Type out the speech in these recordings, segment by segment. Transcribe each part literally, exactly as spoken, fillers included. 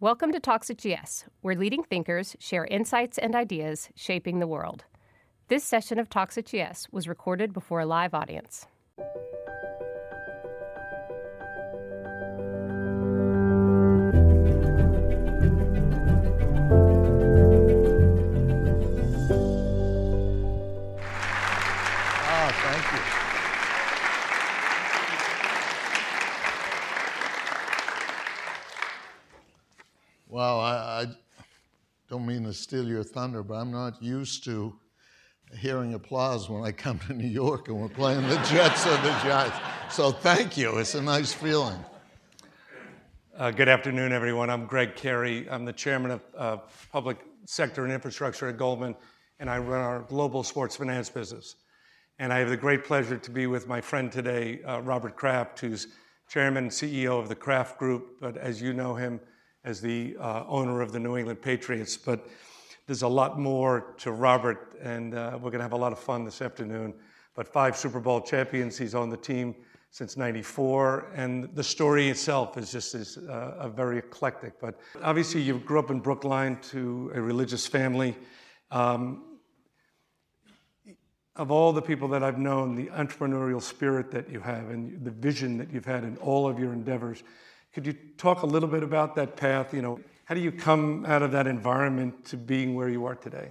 Welcome to Talks at G S, where leading thinkers share insights and ideas shaping the world. This session of Talks at G S was recorded before a live audience. Well, I, I don't mean to steal your thunder, but I'm not used to hearing applause when I come to New York and we're playing the Jets or the Giants. So thank you. It's a nice feeling. Uh, good afternoon, everyone. I'm Greg Carey. I'm the chairman of uh, Public Sector and Infrastructure at Goldman, and I run our global sports finance business. And I have the great pleasure to be with my friend today, uh, Robert Kraft, who's chairman and C E O of the Kraft Group, but as you know him, as the uh, owner of the New England Patriots. But there's a lot more to Robert, and uh, we're going to have a lot of fun this afternoon. But five Super Bowl champions, he's on the team since ninety-four, and the story itself is just is, uh, a very eclectic. But obviously you grew up in Brookline to a religious family. Um, of all the people that I've known, the entrepreneurial spirit that you have and the vision that you've had in all of your endeavors, could you talk a little bit about that path? You know, how do you come out of that environment to being where you are today?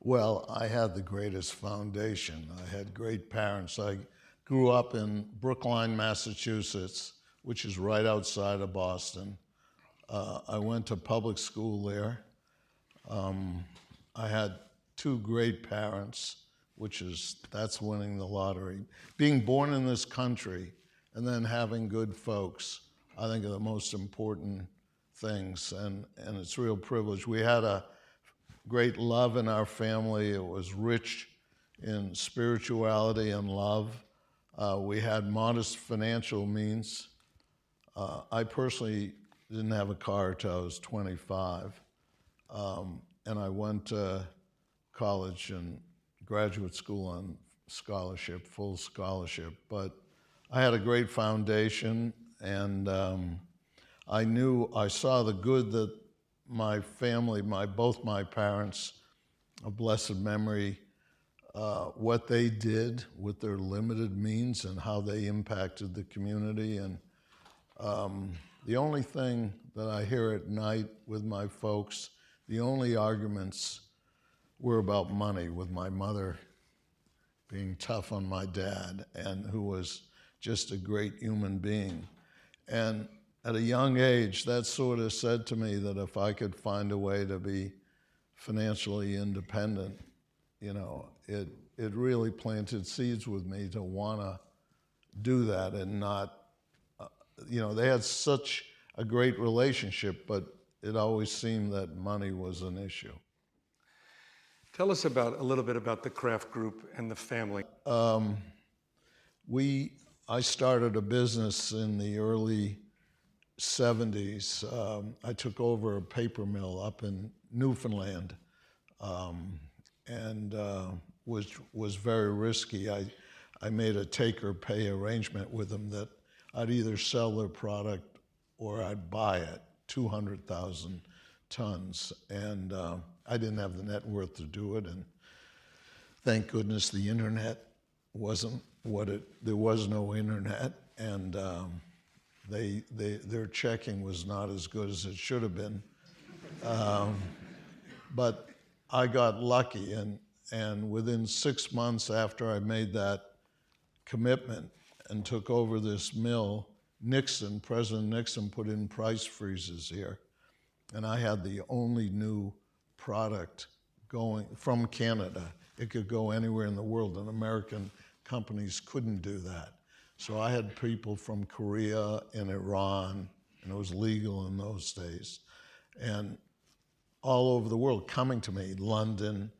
Well, I had the greatest foundation. I had great parents. I grew up in Brookline, Massachusetts, which is right outside of Boston. Uh, I went to public school there. Um, I had two great parents, which is, that's winning the lottery. Being born in this country and then having good folks, I think, are the most important things, and, and it's real privilege. We had a great love in our family. It was rich in spirituality and love. Uh, we had modest financial means. Uh, I personally didn't have a car till I was twenty-five, um, and I went to college and graduate school on scholarship, full scholarship, but I had a great foundation, and um, I knew, I saw the good that my family, my both my parents, a blessed memory, uh, what they did with their limited means and how they impacted the community. And um, the only thing that I hear at night with my folks, the only arguments were about money, with my mother being tough on my dad, and who was just a great human being. And at a young age, that sort of said to me that if I could find a way to be financially independent, you know, it it really planted seeds with me to want to do that and not, uh, you know, they had such a great relationship, but it always seemed that money was an issue. Tell us about a little bit about the Kraft Group and the family. Um, we... I started a business in the early seventies. Um, I took over a paper mill up in Newfoundland, um, and uh, was was very risky. I I made a take or pay arrangement with them that I'd either sell their product or I'd buy it, two hundred thousand tons, and uh, I didn't have the net worth to do it. And thank goodness the internet wasn't what it, there was no internet, and um, they, they, their checking was not as good as it should have been. Um, but I got lucky, and, and within six months after I made that commitment and took over this mill, Nixon, President Nixon put in price freezes here, and I had the only new product going from Canada. It could go anywhere in the world. An American companies couldn't do that. So I had people from Korea and Iran, and it was legal in those days, and all over the world coming to me, London,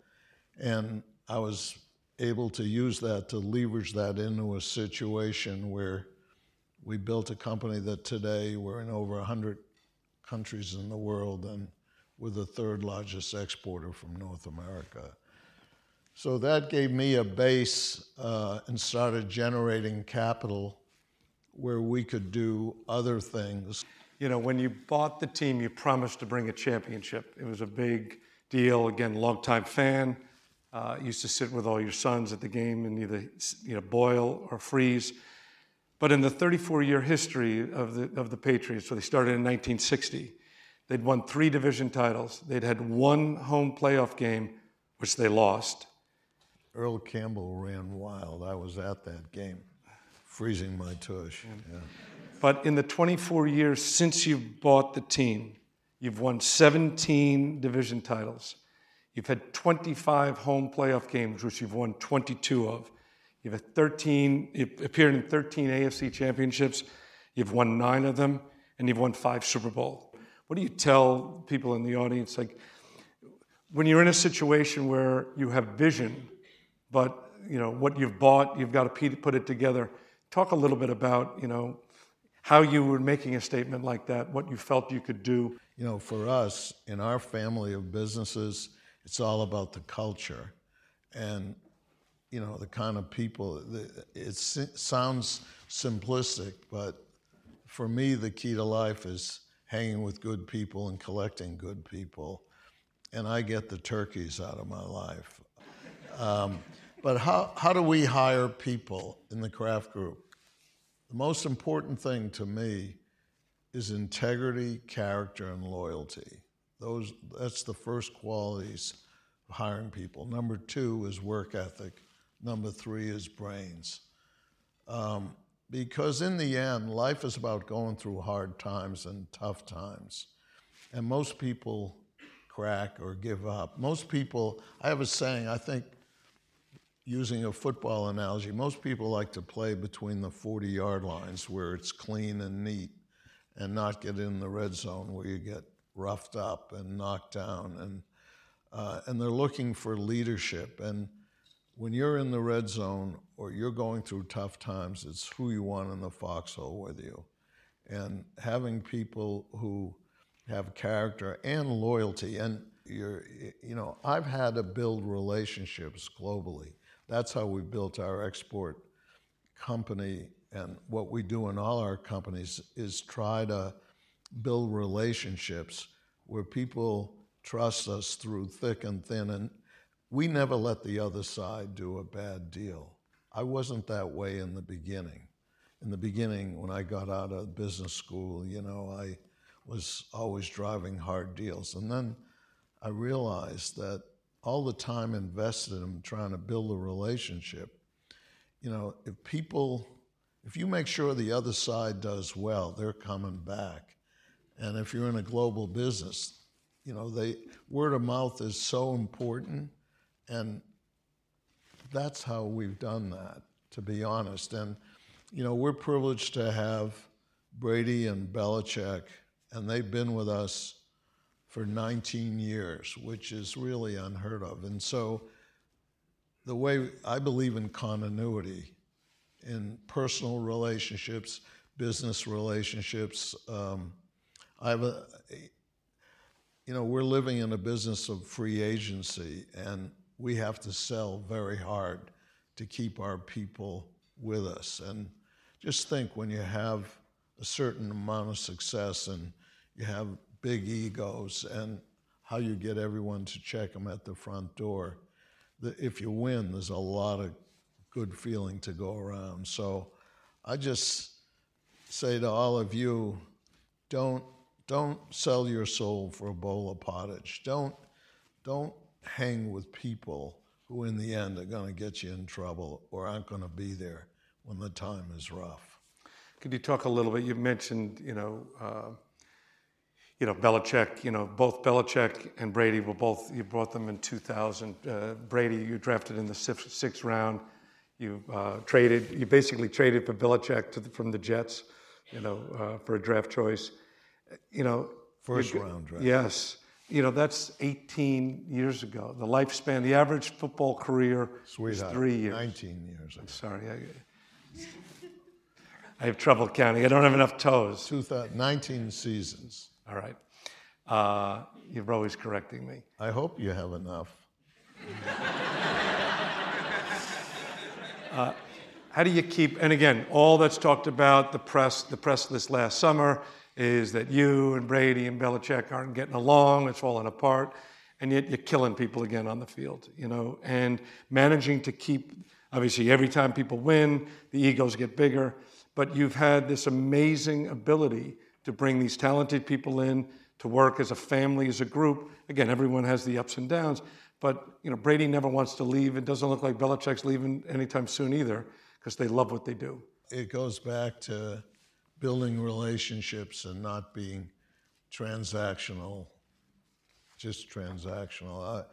and I was able to use that to leverage that into a situation where we built a company that today we're in over one hundred countries in the world, and we're the third largest exporter from North America. So that gave me a base uh, and started generating capital where we could do other things. you know, when you bought the team, you promised to bring a championship. It was a big deal. Again, longtime fan. Uh, used to sit with all your sons at the game and either you know boil or freeze. But in the thirty-four year history of the of the Patriots, so they started in nineteen sixty, they'd won three division titles. They'd had one home playoff game, which they lost. Earl Campbell ran wild. I was at that game, freezing my tush. Yeah. But in the twenty-four years since you've bought the team, you've won seventeen division titles. You've had twenty-five home playoff games, which you've won twenty-two of. You've had thirteen, you've appeared in thirteen A F C championships. You've won nine of them, and you've won five Super Bowl. What do you tell people in the audience? Like, when you're in a situation where you have vision, but you know what you've bought, you've got to put it together. Talk a little bit about, you know, how you were making a statement like that, what you felt you could do. You know, for us, in our family of businesses, it's all about the culture and, you know, the kind of people. It sounds simplistic, but for me, the key to life is hanging with good people and collecting good people. And I get the turkeys out of my life. Um, but how, how do we hire people in the Kraft Group? The most important thing to me is integrity, character, and loyalty. Those, that's the first qualities of hiring people. Number two is work ethic. Number three is brains. Um, because in the end, life is about going through hard times and tough times. And most people crack or give up. Most people, I have a saying, I think, using a football analogy, most people like to play between the forty-yard lines where it's clean and neat and not get in the red zone where you get roughed up and knocked down. And uh, and they're looking for leadership. And when you're in the red zone or you're going through tough times, it's who you want in the foxhole with you. And having people who have character and loyalty. And, you're, you know, I've had to build relationships globally. That's how we built our export company, and what we do in all our companies is try to build relationships where people trust us through thick and thin, and we never let the other side do a bad deal. I wasn't that way in the beginning. In the beginning, when I got out of business school, you know, I was always driving hard deals, and then I realized that all the time invested in trying to build a relationship. You know, if people, if you make sure the other side does well, they're coming back. And if you're in a global business, you know, they, word of mouth is so important. And that's how we've done that, to be honest. And, you know, we're privileged to have Brady and Belichick, and they've been with us for nineteen years, which is really unheard of. And so the way I believe in continuity in personal relationships, business relationships, um, I have a, you know, we're living in a business of free agency, and we have to sell very hard to keep our people with us. And just think, when you have a certain amount of success and you have big egos and how you get everyone to check them at the front door. The, if you win, there's a lot of good feeling to go around. So I just say to all of you, don't don't sell your soul for a bowl of pottage. Don't don't hang with people who in the end are going to get you in trouble or aren't going to be there when the time is rough. Could you talk a little bit? You mentioned, you know, uh... You know, Belichick, you know, both Belichick and Brady were both, you brought them in two thousand. Uh, Brady, you drafted in the sixth, sixth round. You uh, traded, you basically traded for Belichick to the, from the Jets, you know, uh, for a draft choice. You know. First you, round draft. Yes. You know, that's eighteen years ago. The lifespan, the average football career Sweetheart, is three years. nineteen years ago. I'm sorry. I, I have trouble counting. I don't have enough toes. nineteen seasons. All right. Uh, you're always correcting me. I hope you have enough. uh, how do you keep, and again, all that's talked about, the press, the press this last summer, is that you and Brady and Belichick aren't getting along, it's falling apart, and yet you're killing people again on the field, you know, and managing to keep, obviously every time people win, the egos get bigger, but you've had this amazing ability to bring these talented people in to work as a family, as a group. Again, everyone has the ups and downs, but you know, Brady never wants to leave. It doesn't look like Belichick's leaving anytime soon either, because they love what they do. It goes back to building relationships and not being transactional, just transactional. I,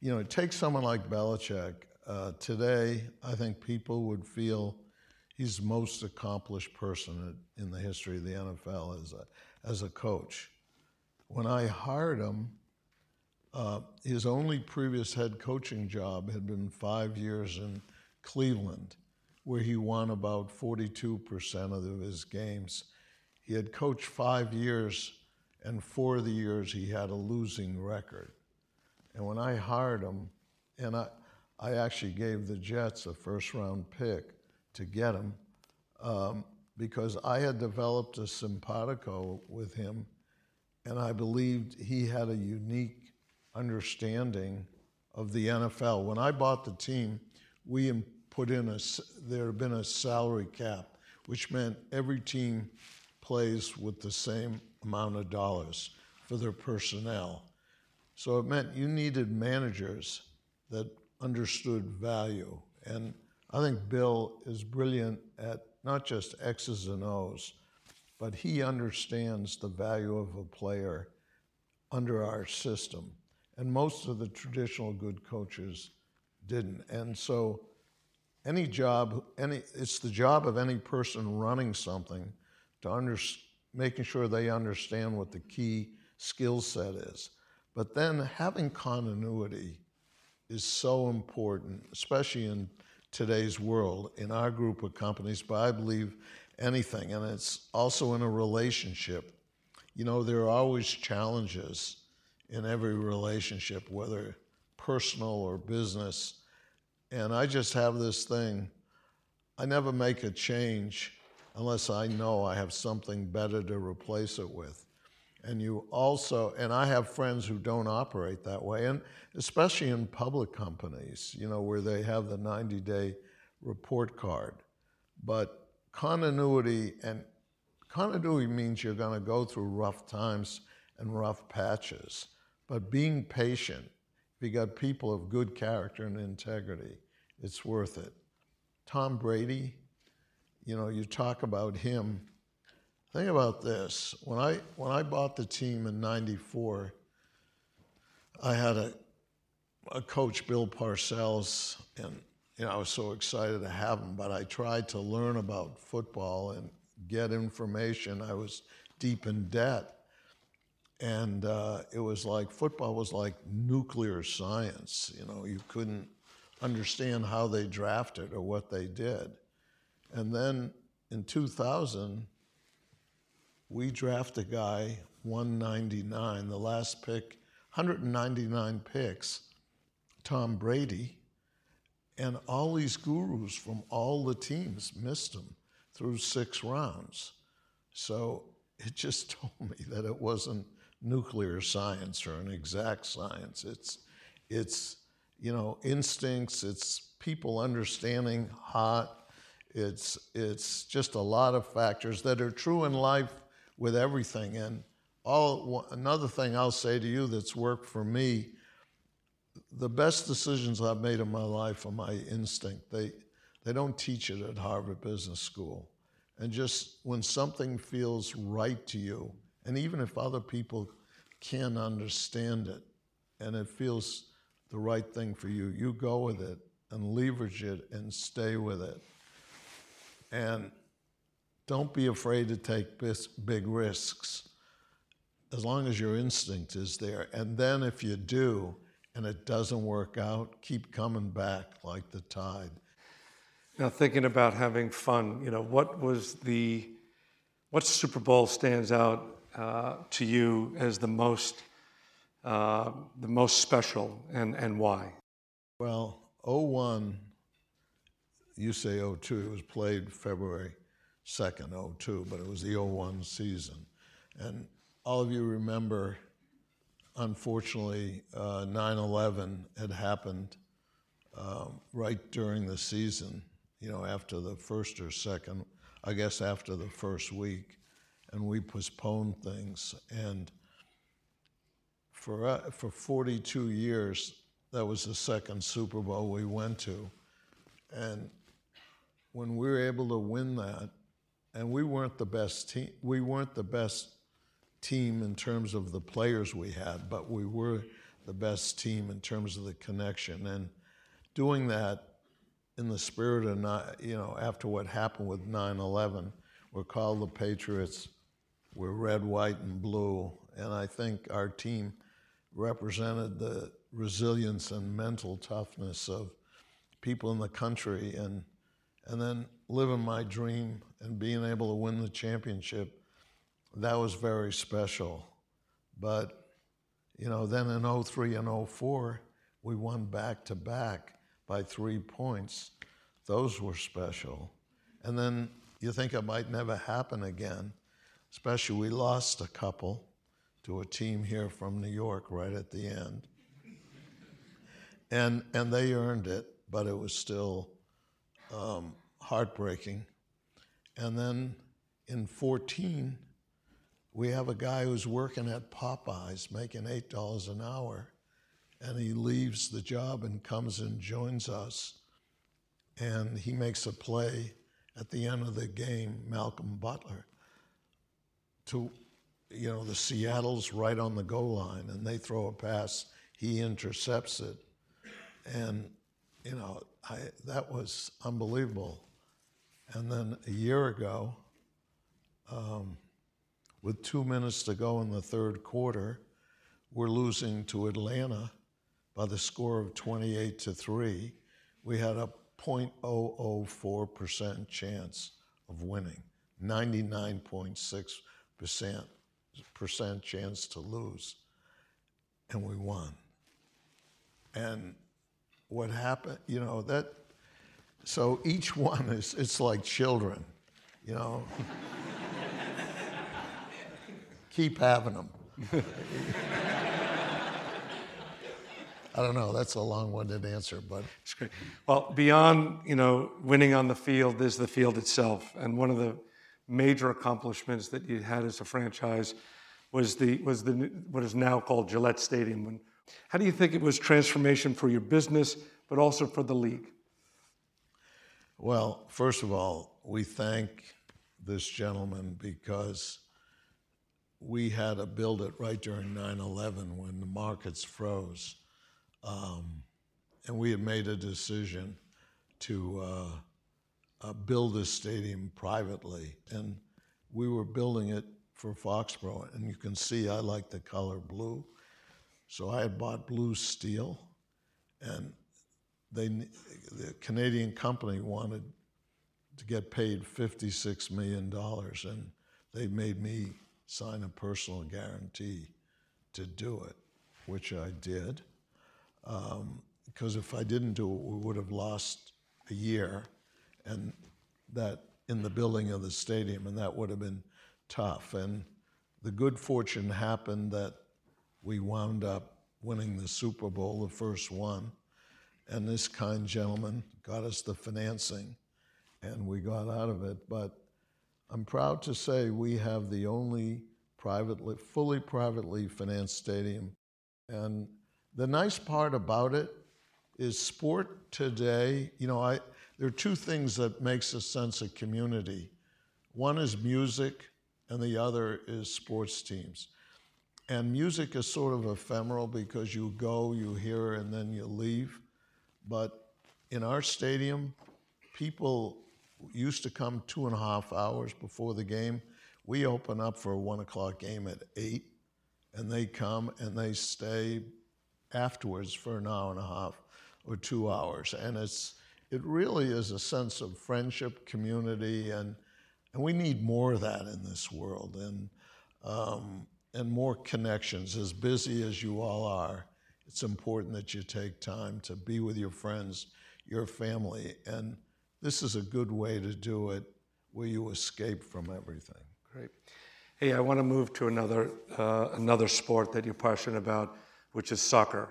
you know, it takes someone like Belichick. Uh, today, I think people would feel he's the most accomplished person in the history of the N F L as a, as a coach. When I hired him, uh, his only previous head coaching job had been five years in Cleveland, where he won about forty-two percent of his games. He had coached five years, and four of the years he had a losing record. And when I hired him, and I, I actually gave the Jets a first-round pick to get him, um, because I had developed a simpatico with him, and I believed he had a unique understanding of the N F L. When I bought the team, we improved. Put in a, there had been a salary cap, which meant every team plays with the same amount of dollars for their personnel. So it meant you needed managers that understood value. And I think Bill is brilliant at not just X's and O's, but he understands the value of a player under our system. And most of the traditional good coaches didn't. And so Any job, any it's the job of any person running something to under, making sure they understand what the key skill set is. But then having continuity is so important, especially in today's world, in our group of companies, but I believe anything. And it's also in a relationship. You know, there are always challenges in every relationship, whether personal or business. And I just have this thing, I never make a change unless I know I have something better to replace it with. And you also, and I have friends who don't operate that way, and especially in public companies, you know, where they have the ninety-day report card. But continuity, and continuity means you're gonna go through rough times and rough patches, but being patient. If you got people of good character and integrity, it's worth it. Tom Brady, you know, you talk about him. Think about this. When I when I bought the team in ninety-four, I had a a coach, Bill Parcells, and you know, I was so excited to have him, but I tried to learn about football and get information. I was deep in debt. And uh, it was like, football was like nuclear science. You know, you couldn't understand how they drafted or what they did. And then in two thousand, we draft a guy, one ninety-nine, the last pick, one ninety-nine picks, Tom Brady, and all these gurus from all the teams missed him through six rounds. So it just told me that it wasn't nuclear science or an exact science. It's, it's you know, instincts, it's people understanding hot, it's, it's just a lot of factors that are true in life with everything. And all another thing I'll say to you that's worked for me, the best decisions I've made in my life are my instinct. They, they don't teach it at Harvard Business School. And just when something feels right to you, and even if other people can't understand it and it feels the right thing for you, you go with it and leverage it and stay with it. And don't be afraid to take big risks as long as your instinct is there. And then if you do and it doesn't work out, keep coming back like the tide. Now, thinking about having fun, you know, what was the, what Super Bowl stands out Uh, to you as the most uh, the most special, and, and why? Well, oh one, you say oh two, it was played February second, oh two, but it was the oh one season. And all of you remember, unfortunately, uh, nine eleven had happened um, right during the season, you know, after the first or second, I guess after the first week, and we postponed things. And for uh, for forty-two years, that was the second Super Bowl we went to. And when we were able to win that, and we weren't the best team, we weren't the best team in terms of the players we had, but we were the best team in terms of the connection. And doing that in the spirit of, not, you know, after what happened with nine eleven, we're called the Patriots, we're red, white, and blue. And I think our team represented the resilience and mental toughness of people in the country, and and then living my dream and being able to win the championship, that was very special. But, you know, then in oh three and oh four, we won back-to-back by three points. Those were special. And then you think it might never happen again, especially we lost a couple to a team here from New York right at the end. And and they earned it, but it was still um, heartbreaking. And then in fourteen, we have a guy who's working at Popeyes, making eight dollars an hour, and he leaves the job and comes and joins us. And he makes a play at the end of the game, Malcolm Butler, to, you know, the Seattle's right on the goal line, and they throw a pass, he intercepts it. And, you know, I, that was unbelievable. And then a year ago, um, with two minutes to go in the third quarter, we're losing to Atlanta by the score of twenty-eight to three. We had a zero point zero zero four percent chance of winning, ninety-nine point six percent chance to lose, and we won. And what happened, you know, that, so each one is, it's like children, you know. Keep having them. I don't know, that's a long-winded answer, but. It's great. Well, beyond, you know, winning on the field, there's the field itself. And one of the major accomplishments that you had as a franchise was the was the what is now called Gillette Stadium. When, how do you think it was transformation for your business, but also for the league? Well, first of all, we thank this gentleman because we had to build it right during nine eleven when the markets froze. Um, and we had made a decision to uh, uh, build this stadium privately. And we were building it for Foxborough. And you can see I like the color blue. So I had bought Blue Steel, and they, the Canadian company wanted to get paid fifty-six million dollars, and they made me sign a personal guarantee to do it, which I did. Um, because if I didn't do it, we would have lost a year and that in the building of the stadium, and that would have been tough. And the good fortune happened that we wound up winning the Super Bowl, the first one, and this kind gentleman got us the financing, and we got out of it. But I'm proud to say we have the only privately, fully privately financed stadium. And the nice part about it is sport today, you know, I there are two things that makes a sense of community. One is music, and the other is sports teams. And music is sort of ephemeral because you go, you hear, and then you leave. But in our stadium, people used to come two and a half hours before the game. We open up for a one o'clock game at eight, and they come and they stay afterwards for an hour and a half or two hours. And it's it really is a sense of friendship, community, and and we need more of that in this world. And um, and more connections. As busy as you all are, it's important that you take time to be with your friends, your family, and this is a good way to do it where you escape from everything. Great. hey, I want to move to another uh, another sport that you're passionate about, which is soccer.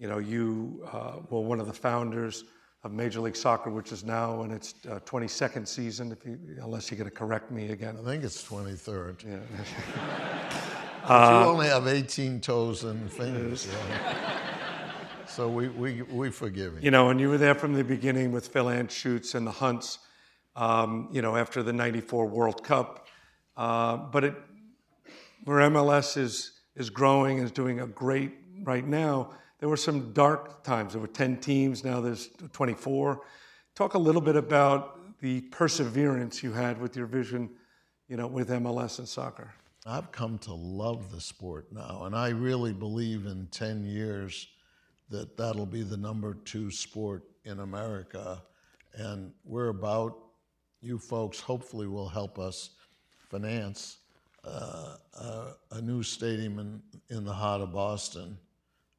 You know, you uh, were one of the founders of Major League Soccer, which is now in its uh, twenty-second season, if you, unless you're going to correct me again. I think it's twenty-third. Yeah. uh, you only have eighteen toes and fingers. Yeah. So we, we, we forgive you. You know, and you were there from the beginning with Phil Anschutz and the Hunts, um, you know, after the ninety-four World Cup. Uh, but it, where M L S is is growing and is doing a great right now, there were some dark times. There were ten teams, now there's twenty-four. Talk a little bit about the perseverance you had with your vision, you know, with M L S and soccer. I've come to love the sport now, and I really believe in ten years that that'll be the number two sport in America. And we're about, you folks hopefully will help us finance uh, a, a new stadium in, in the heart of Boston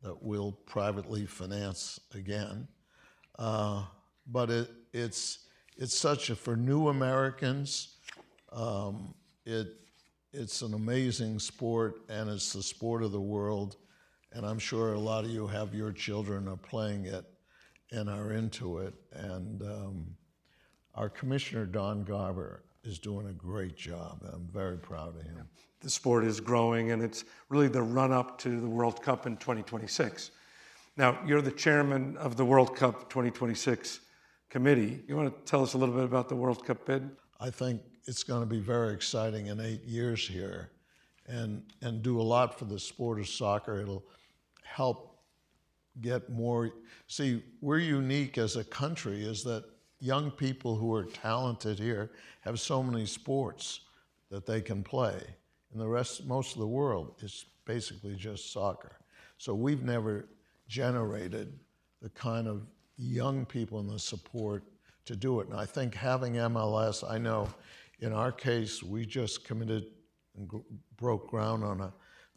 that we'll privately finance again. Uh, but it, it's it's such a, for new Americans, um, it it's an amazing sport, and it's the sport of the world. And I'm sure a lot of you have your children are playing it and are into it. And um, our commissioner, Don Garber, is doing a great job. I'm very proud of him. Yeah. The sport is growing, and it's really the run-up to the World Cup in twenty twenty-six. Now, you're the chairman of the World Cup twenty twenty-six committee. You want to tell us a little bit about the World Cup bid? I think it's going to be very exciting in eight years here and, and do a lot for the sport of soccer. It'll help get more. See, we're unique as a country is that young people who are talented here have so many sports that they can play. And the rest, most of the world is basically just soccer. So we've never generated the kind of young people and the support to do it. And I think having M L S, I know in our case, we just committed and g- broke ground on a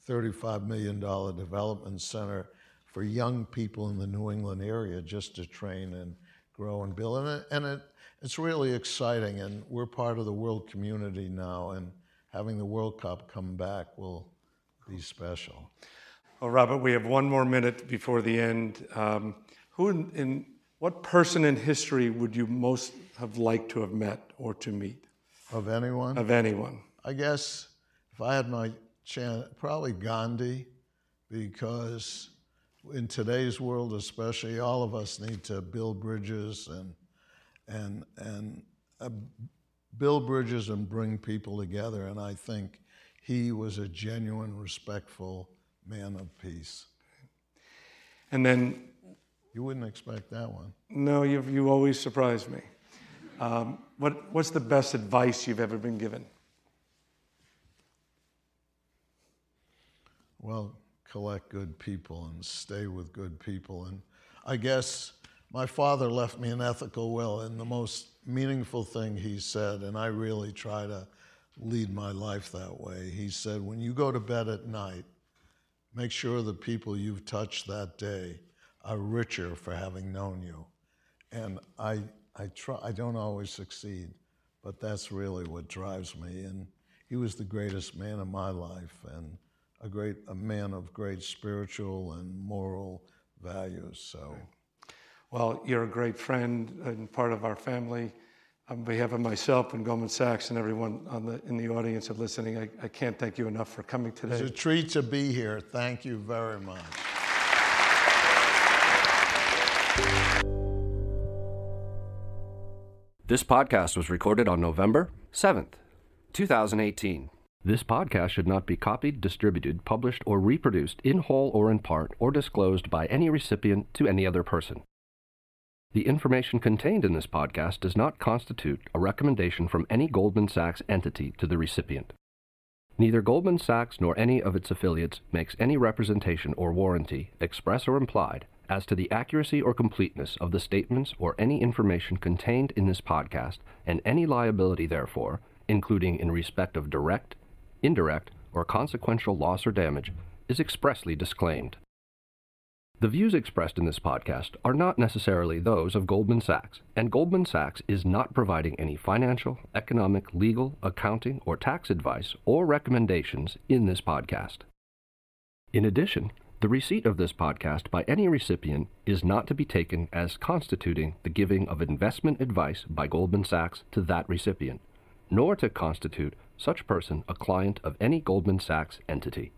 thirty-five million dollars development center for young people in the New England area just to train and grow and build, and it, and it it's really exciting, and we're part of the world community now, and having the World Cup come back will be special. Well, Robert, we have one more minute before the end. Um, who in, in what person in history would you most have liked to have met or to meet? Of anyone? Of anyone. I guess if I had my chance, probably Gandhi, because in today's world, especially, all of us need to build bridges and and and uh, build bridges and bring people together. And I think he was a genuine, respectful man of peace. And then you wouldn't expect that one. No, you you always surprise me. Um, what what's the best advice you've ever been given? Well, collect good people and stay with good people. And I guess my father left me an ethical will, and the most meaningful thing he said, and I really try to lead my life that way, he said, when you go to bed at night, make sure the people you've touched that day are richer for having known you. And I I try, I don't always succeed, but that's really what drives me. And he was the greatest man in my life, and a great a man of great spiritual and moral values. So, well, you're a great friend and part of our family. On behalf of myself and Goldman Sachs and everyone on the in the audience and listening, I, I can't thank you enough for coming today. It's a treat to be here. Thank you very much. This podcast was recorded on November seventh, twenty eighteen. This podcast should not be copied, distributed, published, or reproduced in whole or in part, or disclosed by any recipient to any other person. The information contained in this podcast does not constitute a recommendation from any Goldman Sachs entity to the recipient. Neither Goldman Sachs nor any of its affiliates makes any representation or warranty, express or implied, as to the accuracy or completeness of the statements or any information contained in this podcast, and any liability, therefore, including in respect of direct, indirect, or consequential loss or damage, is expressly disclaimed. The views expressed in this podcast are not necessarily those of Goldman Sachs, and Goldman Sachs is not providing any financial, economic, legal, accounting, or tax advice or recommendations in this podcast. In addition, the receipt of this podcast by any recipient is not to be taken as constituting the giving of investment advice by Goldman Sachs to that recipient, nor to constitute such person a client of any Goldman Sachs entity.